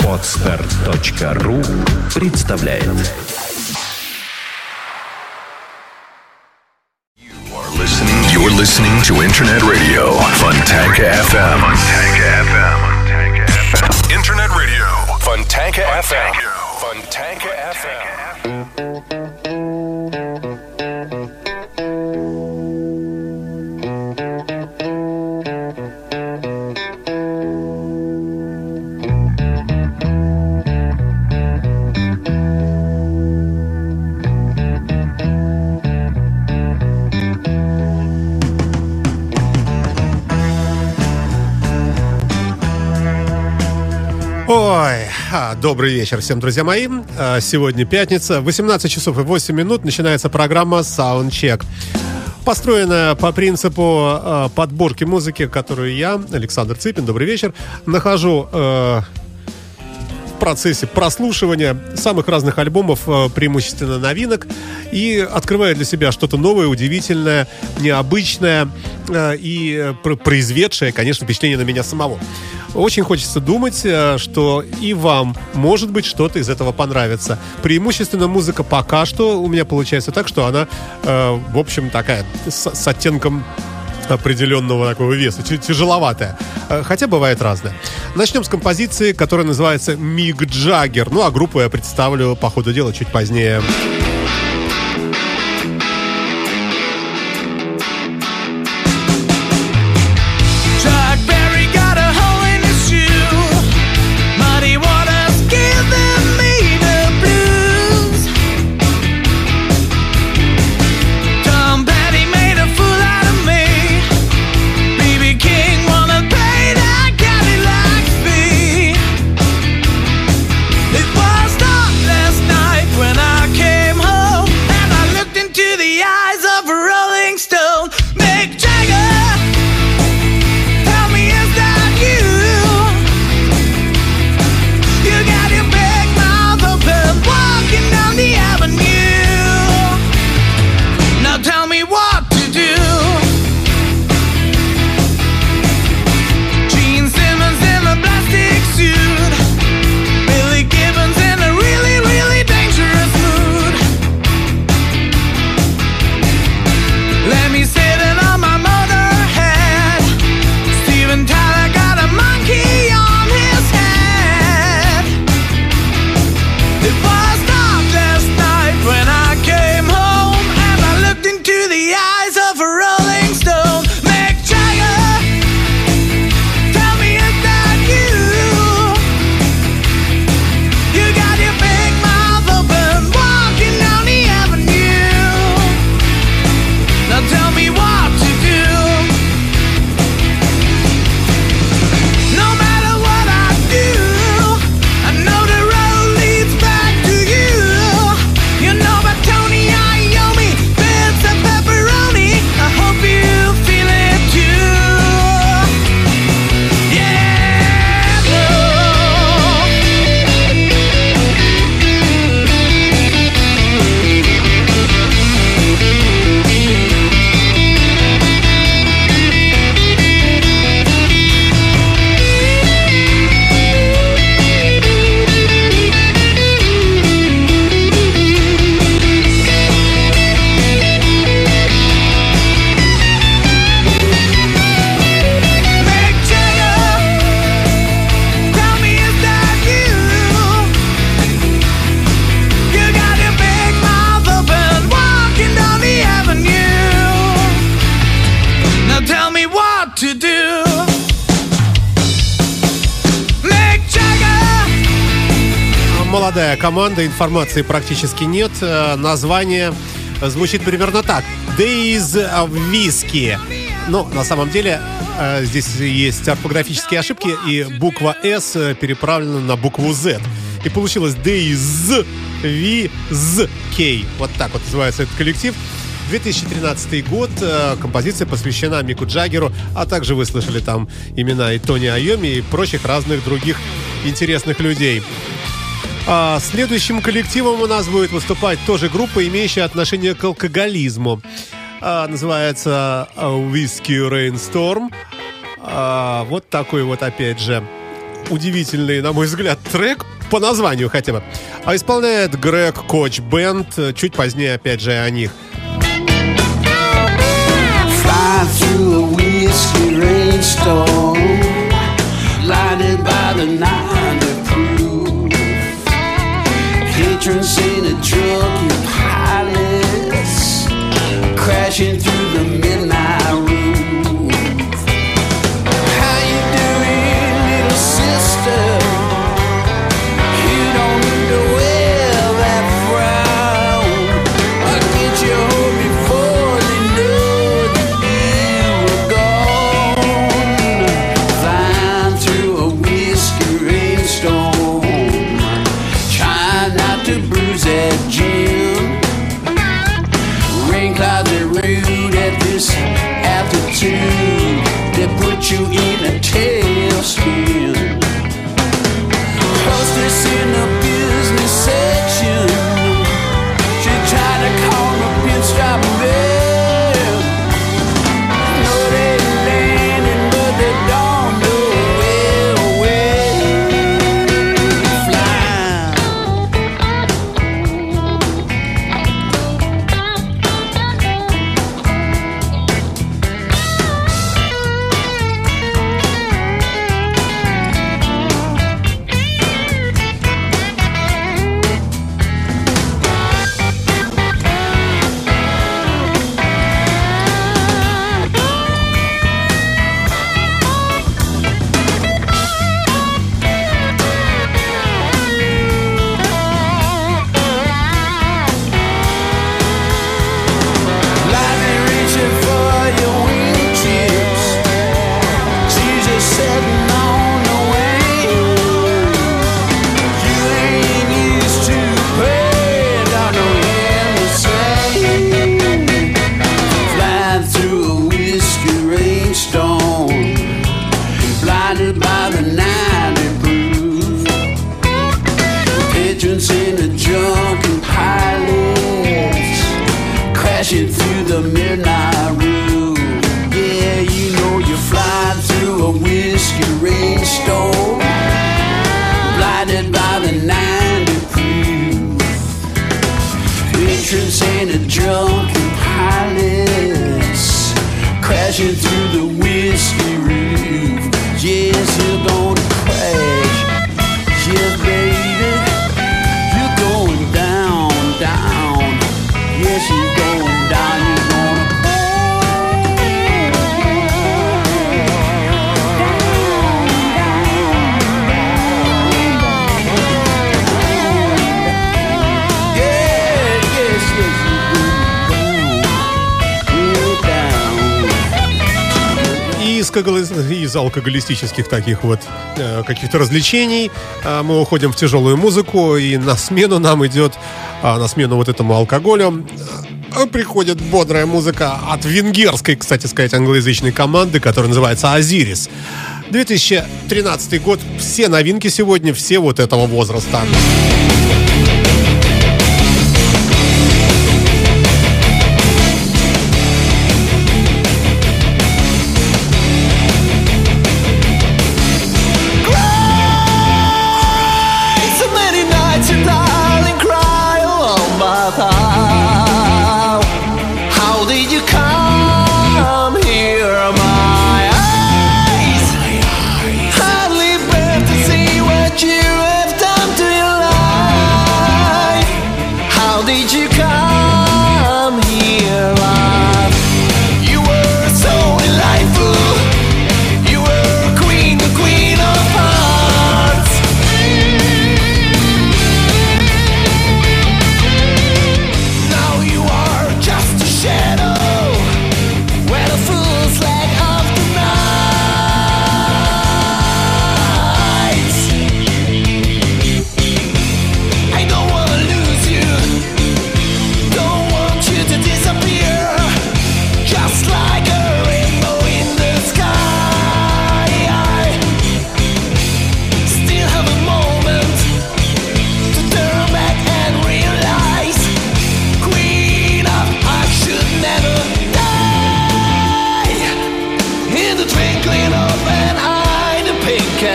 Podster.ru представляет. You're listening to Internet Radio Fontanka FM. Internet Radio Fontanka FM. Fontanka FM. Ой, добрый вечер всем, друзья мои. Сегодня пятница, 18 часов и 8 минут, начинается программа SoundChek, построенная по принципу подборки музыки, которую я, Александр Цыпин, добрый вечер, нахожу в процессе прослушивания самых разных альбомов, преимущественно новинок, и открываю для себя что-то новое, удивительное, необычное и произведшее, конечно, впечатление на меня самого. Очень хочется думать, что и вам, может быть, что-то из этого понравится. Преимущественно музыка пока что у меня получается так, что она, в общем, такая, с оттенком определенного такого веса, тяжеловатая. Хотя бывает разное. Начнем с композиции, которая называется «Мик Джаггер». Ну, а группу я представлю по ходу дела чуть позднее. Молодая команда, информации практически нет. Название звучит примерно так: Days of Whisky. Но на самом деле здесь есть орфографические ошибки, и буква S переправлена на букву Z. И получилось Days Whisky. Вот так вот называется этот коллектив. 2013 год, композиция посвящена Мику Джаггеру, а также вы слышали там имена и Тони Айоми, и прочих разных других интересных людей. Следующим коллективом у нас будет выступать тоже группа, имеющая отношение к алкоголизму. Называется Whiskey Rainstorm. Вот такой вот, опять же, удивительный, на мой взгляд, трек по названию хотя бы. А исполняет Грег Коч Бенд. Чуть позднее, опять же, о них. Fly through a whiskey rainstorm, blinded by the 90 proof. Patrons in a drunken palace, crashing through the midnight roof. How you doing, little sister? You don't need to wear that frown. I'll get you home before they know that you were gone. Flying through a whiskey rainstorm, trying not to bruise that gym. Rain clouds are rude at this altitude. They put you in a tailspin. Hostess in the business section, she tried to call the pinstripe man. No, they landing, but they don't know where we're flying. Из алкоголистических таких вот каких-то развлечений мы уходим в тяжелую музыку, и на смену нам идет, на смену вот этому алкоголю приходит бодрая музыка от венгерской, кстати сказать, англоязычной команды, которая называется «Азирис». 2013 год, все новинки сегодня, все вот этого возраста. You have done to your life.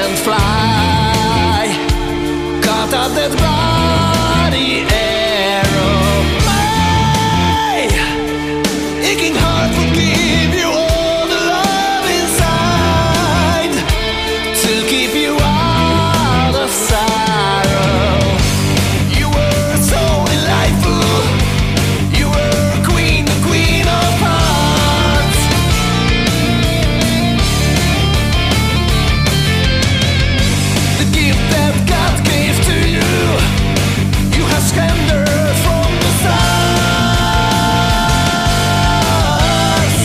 and fly, cut out that bloody arrow. My aching heart will give you all the love inside to keep you out of sorrow. You were so delightful, you were queen, the queen of hearts. The gift that God gave to you, you have squandered from the stars.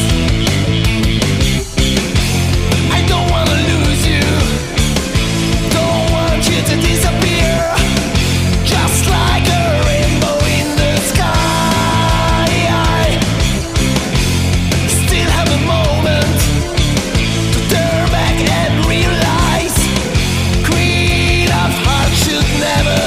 I don't wanna lose you, don't want you to disappear, just like a rainbow in the sky. I still have a moment to turn back and realize Queen of Hearts should never.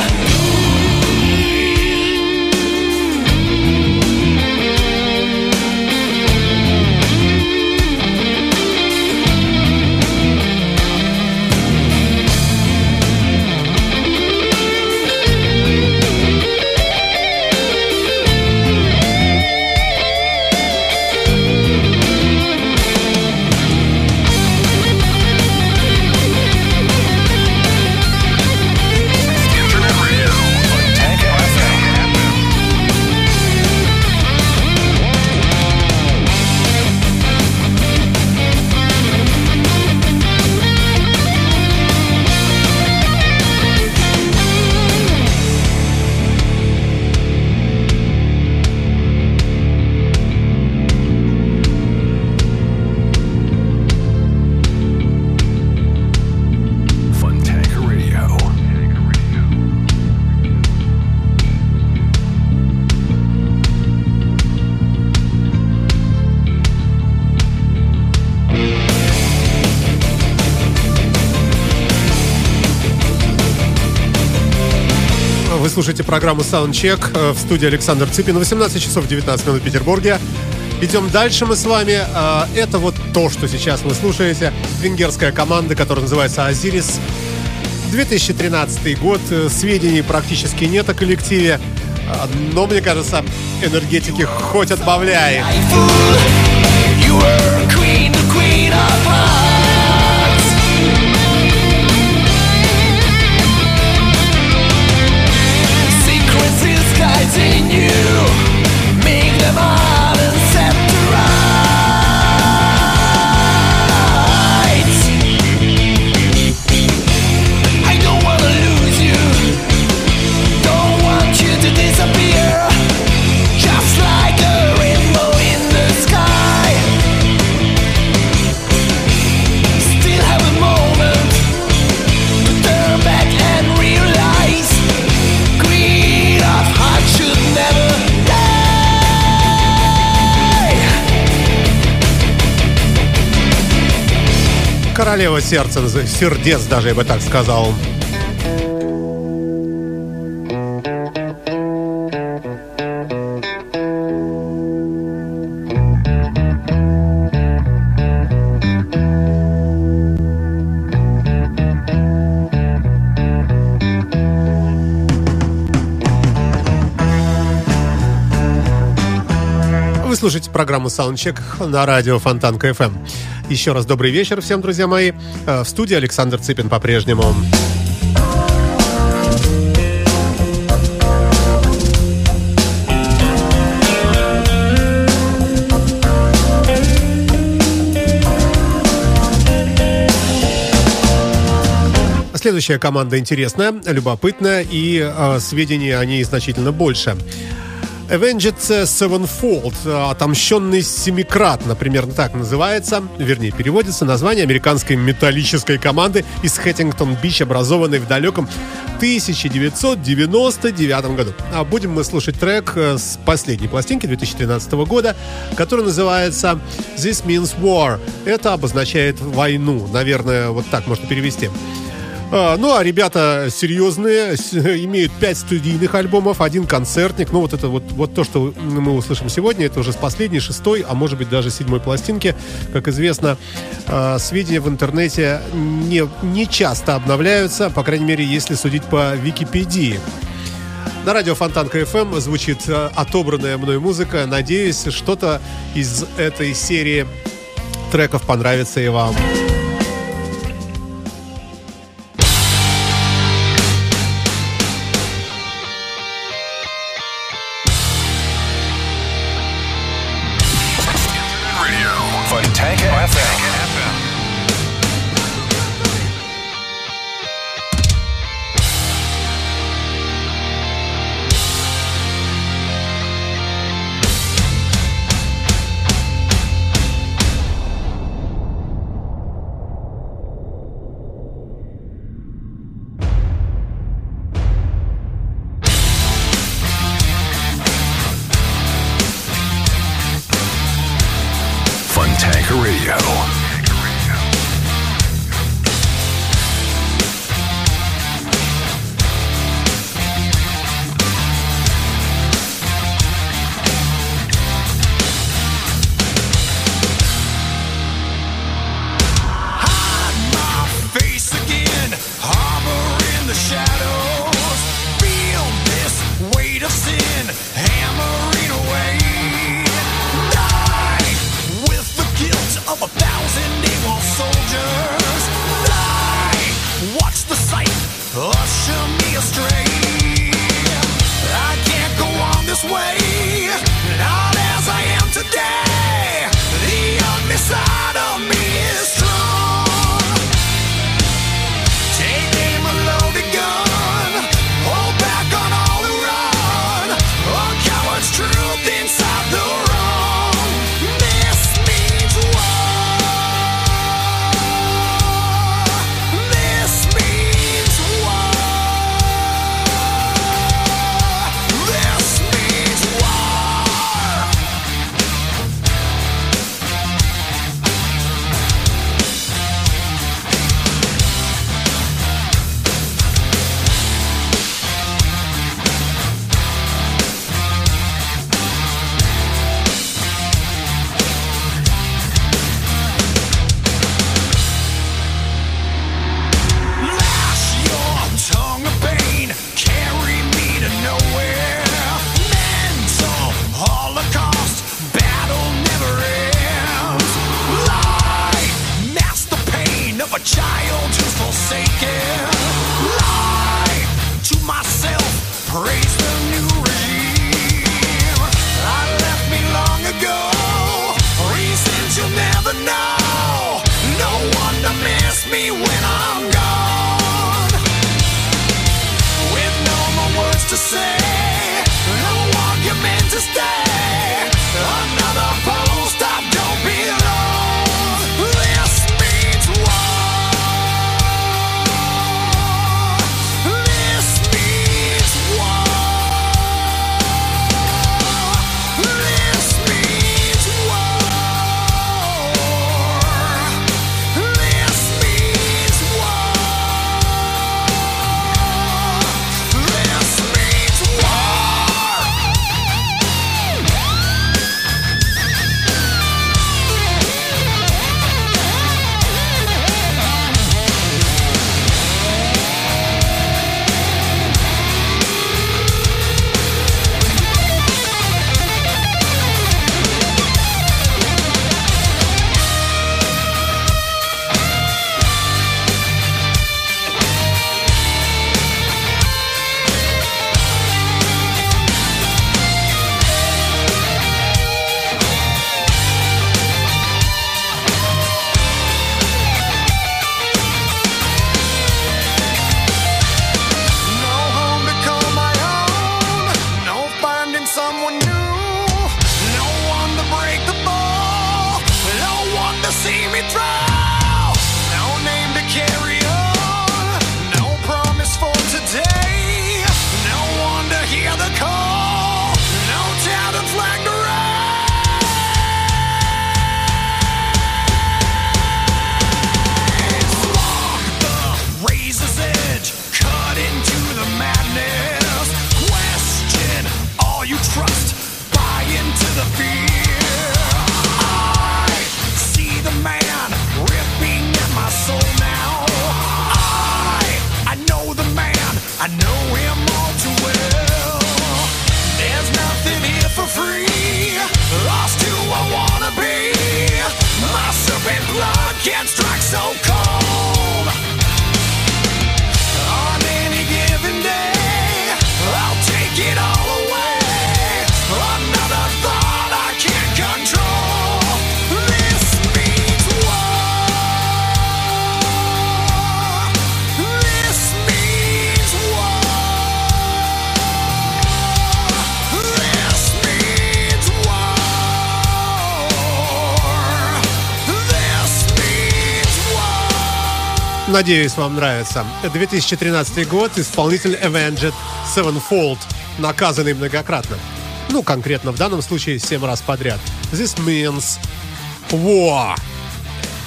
Вы слушаете программу SoundChek, в студии Александр Цыпин. 18 часов 19 минут в Петербурге. Идем дальше мы с вами. Это вот то, что сейчас вы слушаете. Венгерская команда, которая называется «Азирис». 2013 год. Сведений практически нет о коллективе. Но, мне кажется, энергетики хоть отбавляй. In you, make them all and set to right. I don't wanna lose you, don't want you to disappear, just like a rainbow in the sky. Still have a moment to turn back and realize Queen of Hearts should never Королева сердца, сердец даже, я бы так сказал. Слушайте программу «Саундчек» на радио «Фонтанка FM». Еще раз добрый вечер всем, друзья мои. В студии Александр Цыпин по-прежнему. Следующая команда интересная, любопытная, и сведений о ней значительно больше. Avenged Sevenfold, отомщенный семикратно, примерно так называется, вернее, переводится название американской металлической команды из Хэттингтон-Бич, образованной в далеком 1999 году. А будем мы слушать трек с последней пластинки 2013 года, который называется This Means War. Это обозначает войну, наверное, вот так можно перевести. Ну, а ребята серьезные, имеют 5 студийных альбомов, один концертник. Ну, вот это вот то, что мы услышим сегодня, это уже с последней, шестой, а может быть даже седьмой пластинки. Как известно, сведения в интернете не часто обновляются, по крайней мере, если судить по Википедии. На радио Фонтанка ФМ звучит отобранная мной музыка. Надеюсь, что-то из этой серии треков понравится и вам. I know him all too well. There's nothing here for free. Lost who I wanna be. My serpent blood can strike so cold. On any given day, I'll take it all away. Another thought I can't control. This means war. This means war. This means war. This means war. Надеюсь, вам нравится. 2013 год, исполнитель Avenged Sevenfold, наказанный многократно. Ну, конкретно в данном случае 7 раз подряд. This means war.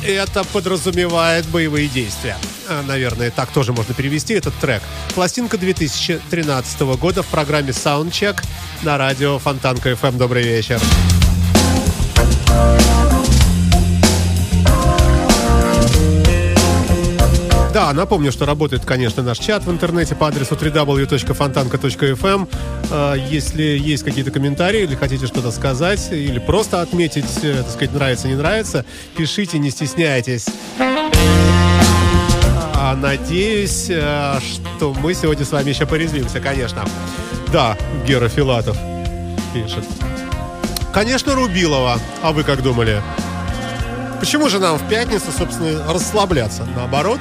Это подразумевает боевые действия. Наверное, так тоже можно перевести этот трек. Пластинка 2013 года в программе SoundChek на радио Фонтанка FM. Добрый вечер. Да, напомню, что работает, конечно, наш чат в интернете по адресу www.fontanka.fm. Если есть какие-то комментарии или хотите что-то сказать, или просто отметить, так сказать, нравится, не нравится, пишите, не стесняйтесь. Надеюсь, что мы сегодня с вами еще порезвимся, конечно. Да, Гера Филатов пишет. Конечно, Рубилова. А вы как думали? Почему же нам в пятницу, собственно, расслабляться? Наоборот...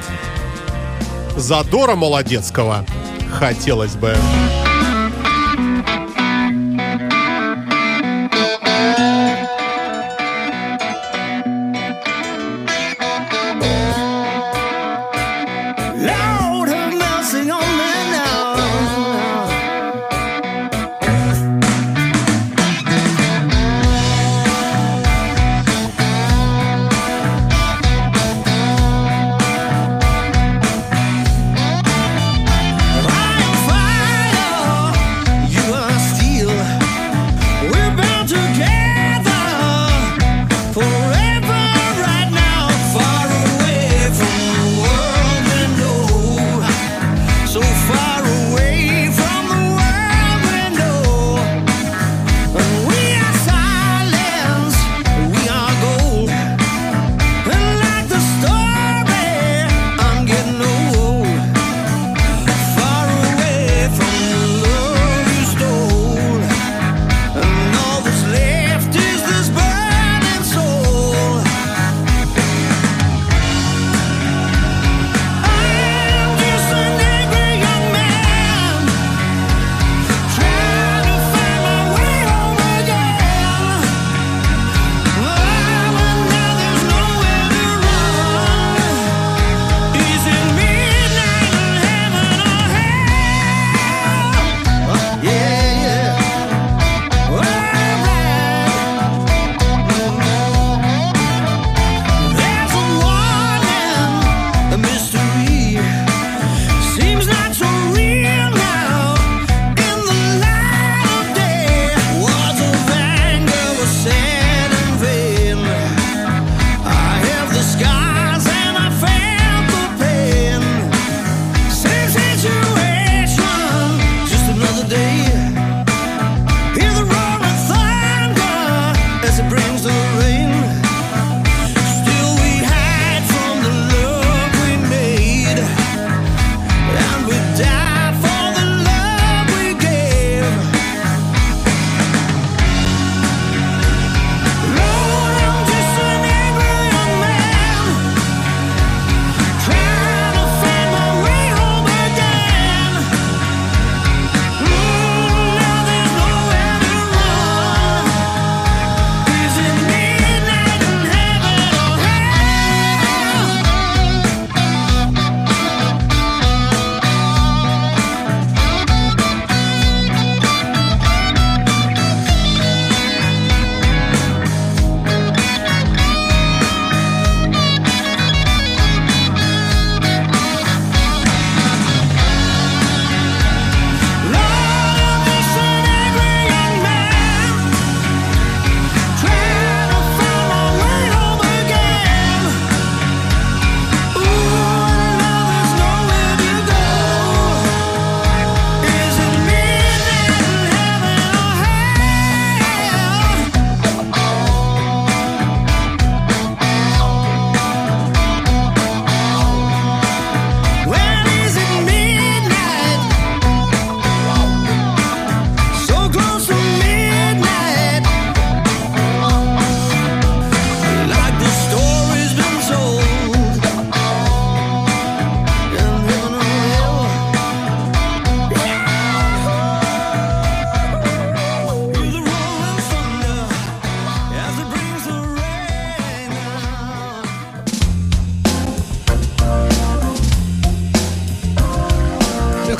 Задора Молодецкого хотелось бы.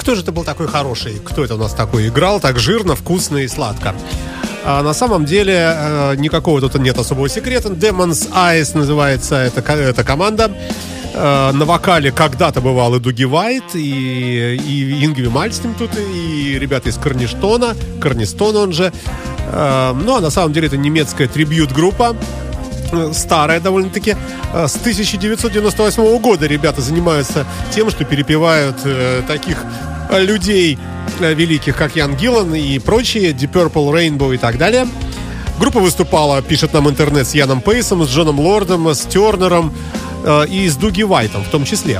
кто же это был такой хороший? Кто это у нас такой играл так жирно, вкусно и сладко? А на самом деле никакого тут нет особого секрета. Demon's Eye называется эта команда. На вокале когда-то бывал и Дуги Вайт, и Ингви Мальстим тут, и ребята из Корнистона он же. Ну, а на самом деле это немецкая трибьют-группа, старая довольно-таки. С 1998 года ребята занимаются тем, что перепевают таких людей великих, как Ян Гиллан и прочие, Deep Purple, Rainbow и так далее. Группа выступала, пишет нам интернет, с Яном Пейсом, с Джоном Лордом, с Тернером, и с Дуги Вайтом в том числе.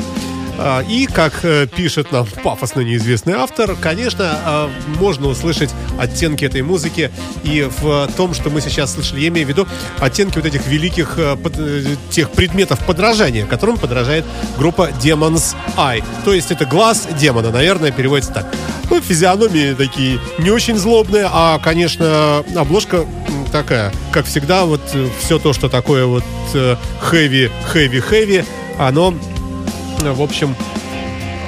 И, как пишет нам пафосно неизвестный автор, конечно, можно услышать оттенки этой музыки и в том, что мы сейчас слышали. Я имею в виду оттенки вот этих великих тех предметов подражания, которым подражает группа Demon's Eye. То есть это глаз демона, наверное, переводится так. Ну, физиономии такие не очень злобные, а, конечно, обложка такая, как всегда, вот все то, что такое вот хэви, оно, в общем,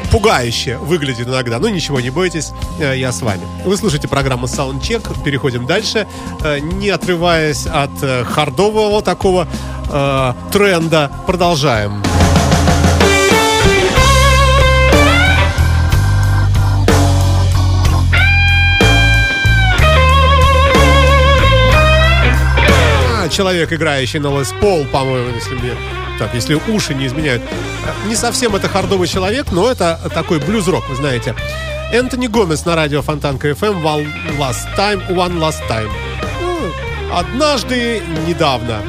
пугающе выглядит иногда. Но ничего, не бойтесь, я с вами. Вы слушаете программу SoundChek, переходим дальше. Не отрываясь от хардового такого тренда, продолжаем. Человек, играющий на Лес Пол, по-моему, если уши не изменяют. Не совсем это хардовый человек, но это такой блюз-рок, вы знаете. Энтони Гомес на радио Фонтанка FM, One Last Time. Однажды недавно.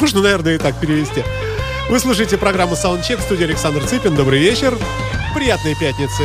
Можно, наверное, и так перевести. Вы слушаете программу SoundChek, в студии Александр Цыпин. Добрый вечер. Приятной пятницы.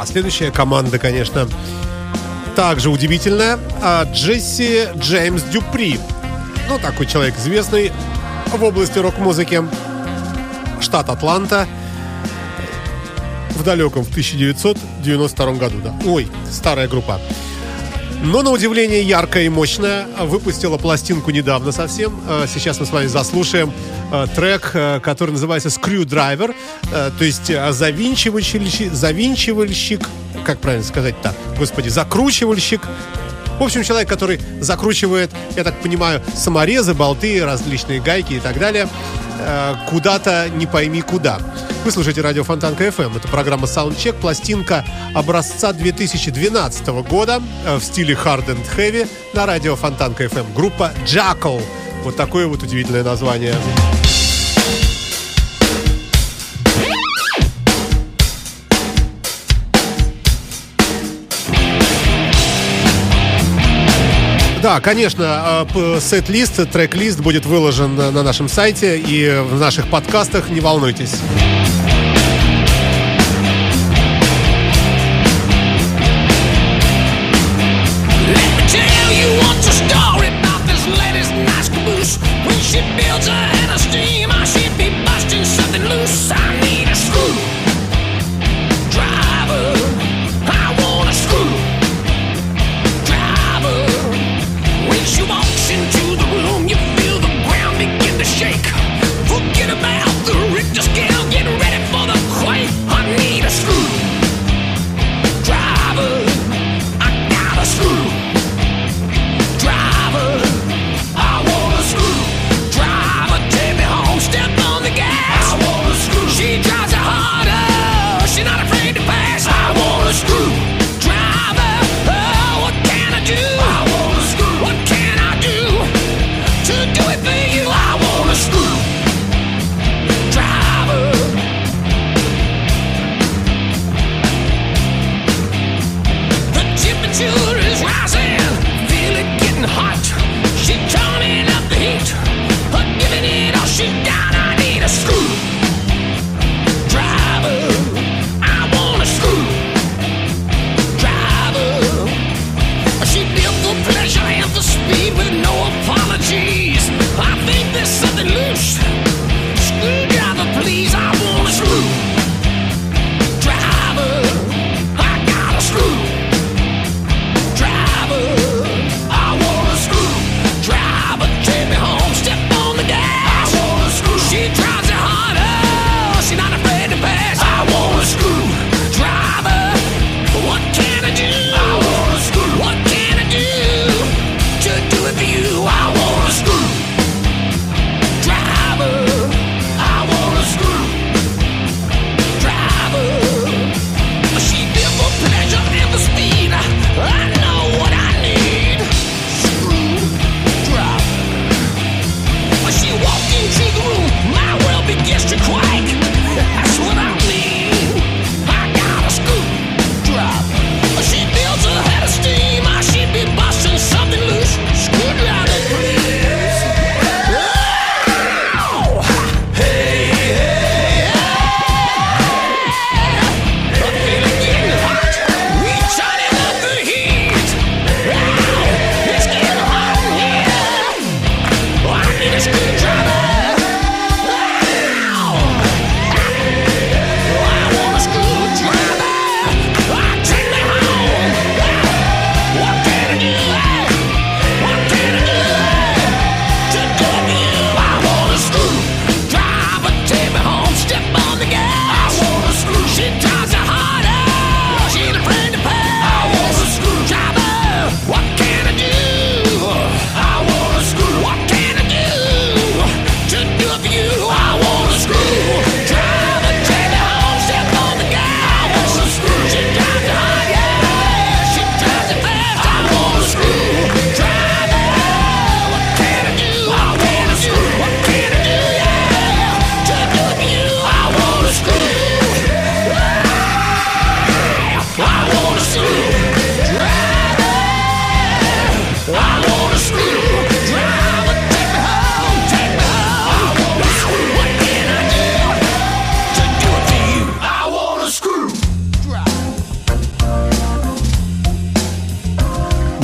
А следующая команда, конечно, также удивительная. Джесси Джеймс Дюпри. Ну, такой человек известный в области рок-музыки. Штат Атланта. В далеком, в 1992 году, да. Ой, старая группа. Но, на удивление, яркая и мощная. Выпустила пластинку недавно совсем. Сейчас мы с вами заслушаем трек, который называется «Screwdriver». То есть завинчивальщик... Как правильно сказать-то? Господи, закручивальщик. В общем, человек, который закручивает, я так понимаю, саморезы, болты, различные гайки и так далее. Куда-то не пойми куда. Вы слушаете радио Фонтанка FM. Это программа SoundChek. Пластинка образца 2012 года в стиле Hard and Heavy на радио Фонтанка FM. Группа Джакл. Вот такое вот удивительное название. Да, конечно, сет-лист, трек-лист будет выложен на нашем сайте и в наших подкастах, не волнуйтесь.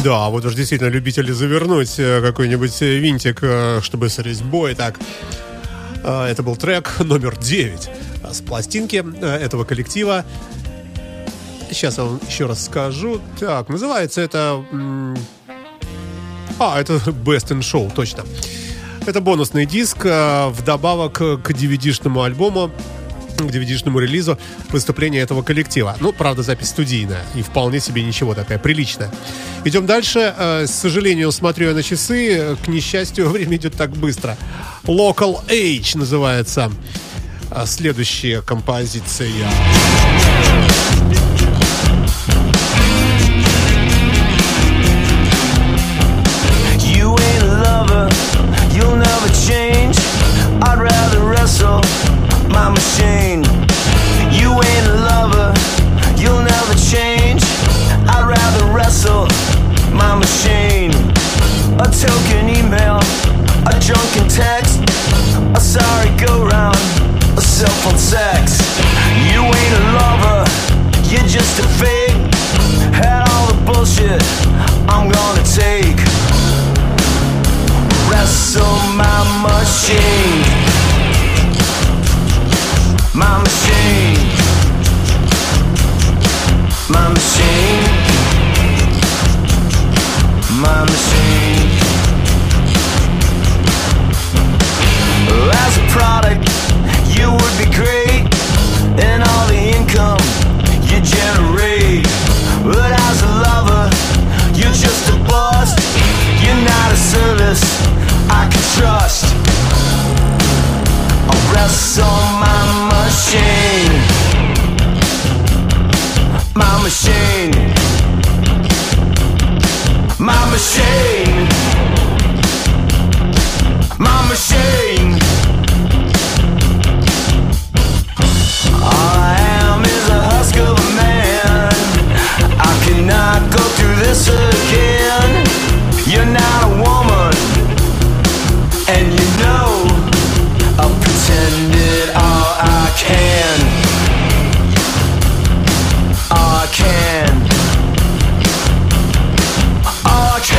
Да, вот уж действительно любители завернуть какой-нибудь винтик, чтобы с резьбой так. Это был трек номер 9 с пластинки этого коллектива. Сейчас я вам еще раз скажу. Так, называется это... это Best in Show, точно. Это бонусный диск вдобавок к DVD-шному альбому, к DVD-шному релизу выступления этого коллектива. Ну, правда, запись студийная и вполне себе ничего, такая приличная. Идем дальше. С сожалению, смотрю я на часы. К несчастью, время идет так быстро. Local Age называется следующая композиция. My machine. You ain't a lover, you'll never change. I'd rather wrestle my machine. A token email, a drunken text, a sorry go-round, a cell phone sex. You ain't a lover, you're just a fake. Had all the bullshit I'm gonna take. Wrestle my machine. My machine, my machine, my machine. As a product, you would be great, and all the income you generate. But as a lover, you're just a bust. You're not a service I can trust. I'll wrestle my machine. My machine. My machine. My machine. All I am is a husk of a man. I cannot go through this again. You're not a woman, and you know I've pretended all I can. All I can. All I can. All I can.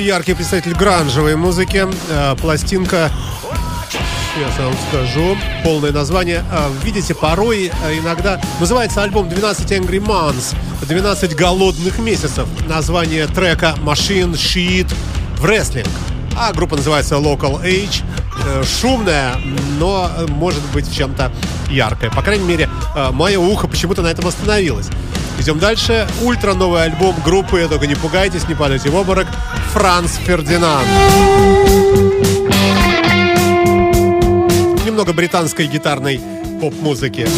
Яркий представитель гранжевой музыки. Пластинка, сейчас я вам скажу полное название. Видите, порой иногда называется альбом 12 Angry Months, 12 голодных месяцев. Название трека Machine Shit Wrestling. А группа называется Local Age. Шумная, но может быть чем-то яркая. По крайней мере, мое ухо почему-то на этом остановилось. Идем дальше. Ультра новый альбом группы, только не пугайтесь, не падайте в обморок, Franz Ferdinand. Немного британской гитарной поп-музыки.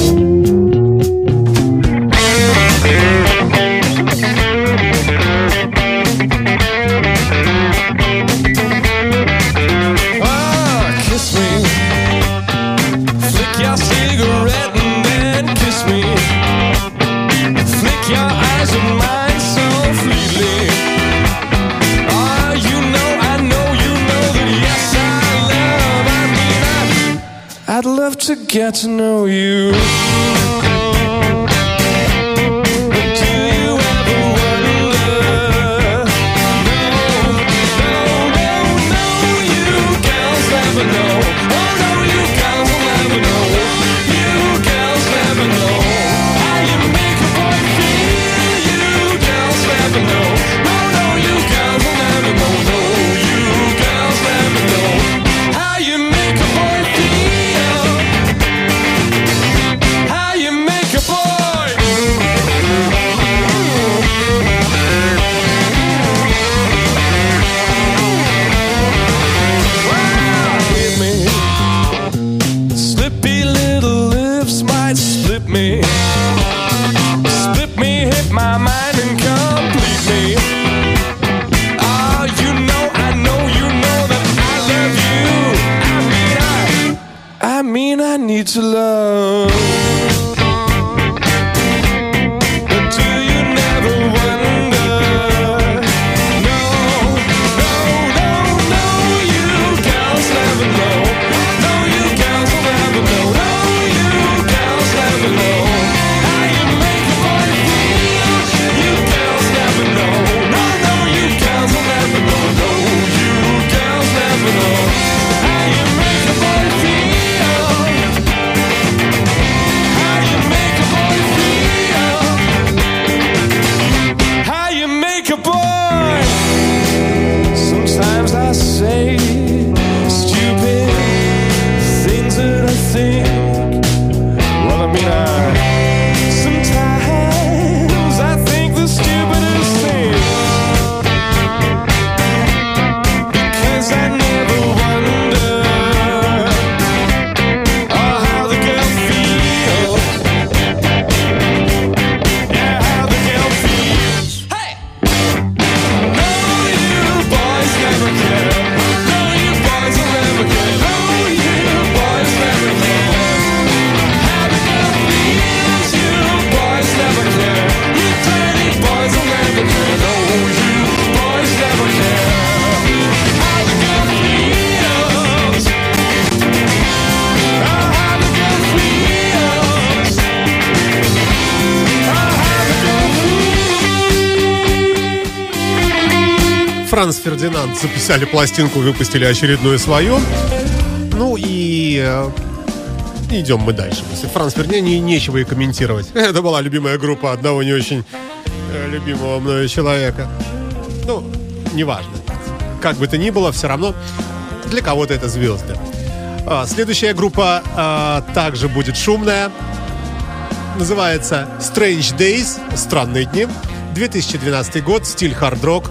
Франц Фердинанд записали пластинку, выпустили очередную свою. Ну и идем мы дальше. Франц Фердинанд, нечего и комментировать. Это была любимая группа одного не очень любимого мною человека. Ну, неважно. Как бы то ни было, все равно для кого-то это звезды. Следующая группа также будет шумная. Называется Strange Days, странные дни. 2012 год, стиль хард-рок.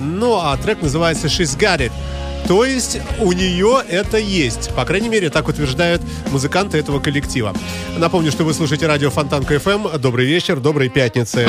Ну, а трек называется «She's Got It». То есть у нее это есть. По крайней мере, так утверждают музыканты этого коллектива. Напомню, что вы слушаете радио Фонтанка FM. Добрый вечер, доброй пятницы.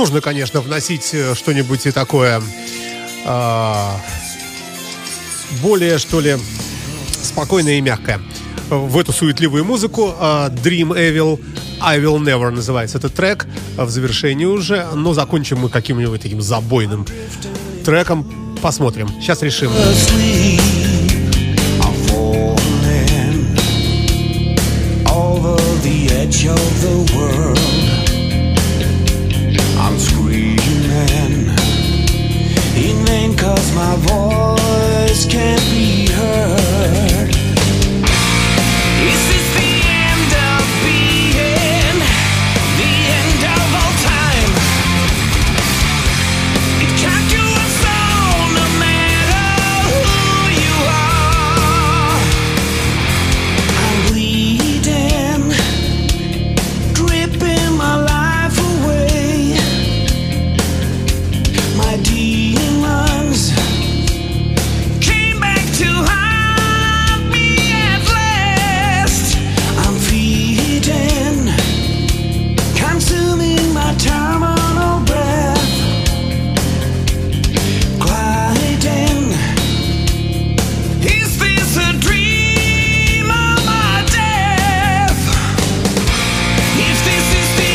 нужно, конечно, вносить что-нибудь и такое более, что ли, спокойное и мягкое в эту суетливую музыку. Dream Evil, I Will Never называется этот трек. В завершении уже, но закончим мы каким-нибудь таким забойным треком. Посмотрим, сейчас решим. Of the world I'm screaming in vain, cause my voice can't be heard. Is this the end of being, the end of all time? It can't do a soul, no matter who you are. I'm bleeding, my life away. My demons came back to haunt me at last. I'm feeding, consuming my terminal breath, gliding. Is this a dream of my death? If this is the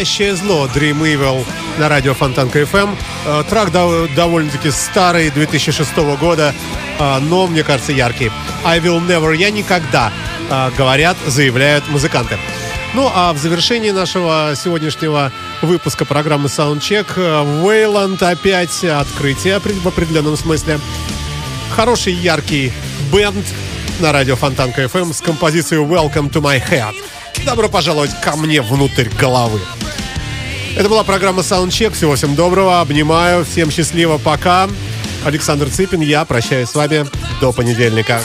«Спящее зло», Dream Evil на радио Фонтанка FM. Трак довольно-таки старый, 2006 года, но, мне кажется, яркий. «I will never», «Я никогда», говорят, заявляют музыканты. Ну, а в завершении нашего сегодняшнего выпуска программы SoundChek «Вейланд», опять открытие в определенном смысле. Хороший, яркий бенд на радио Фонтанка FM с композицией «Welcome to my head». Добро пожаловать ко мне внутрь головы. Это была программа «Саундчек». Всего всем доброго, обнимаю, всем счастливо, пока. Александр Цыпин, я прощаюсь с вами до понедельника.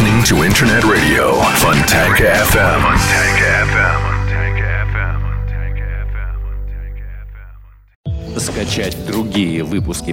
listening to Internet Radio, Fontanka FM. Скачать другие выпуски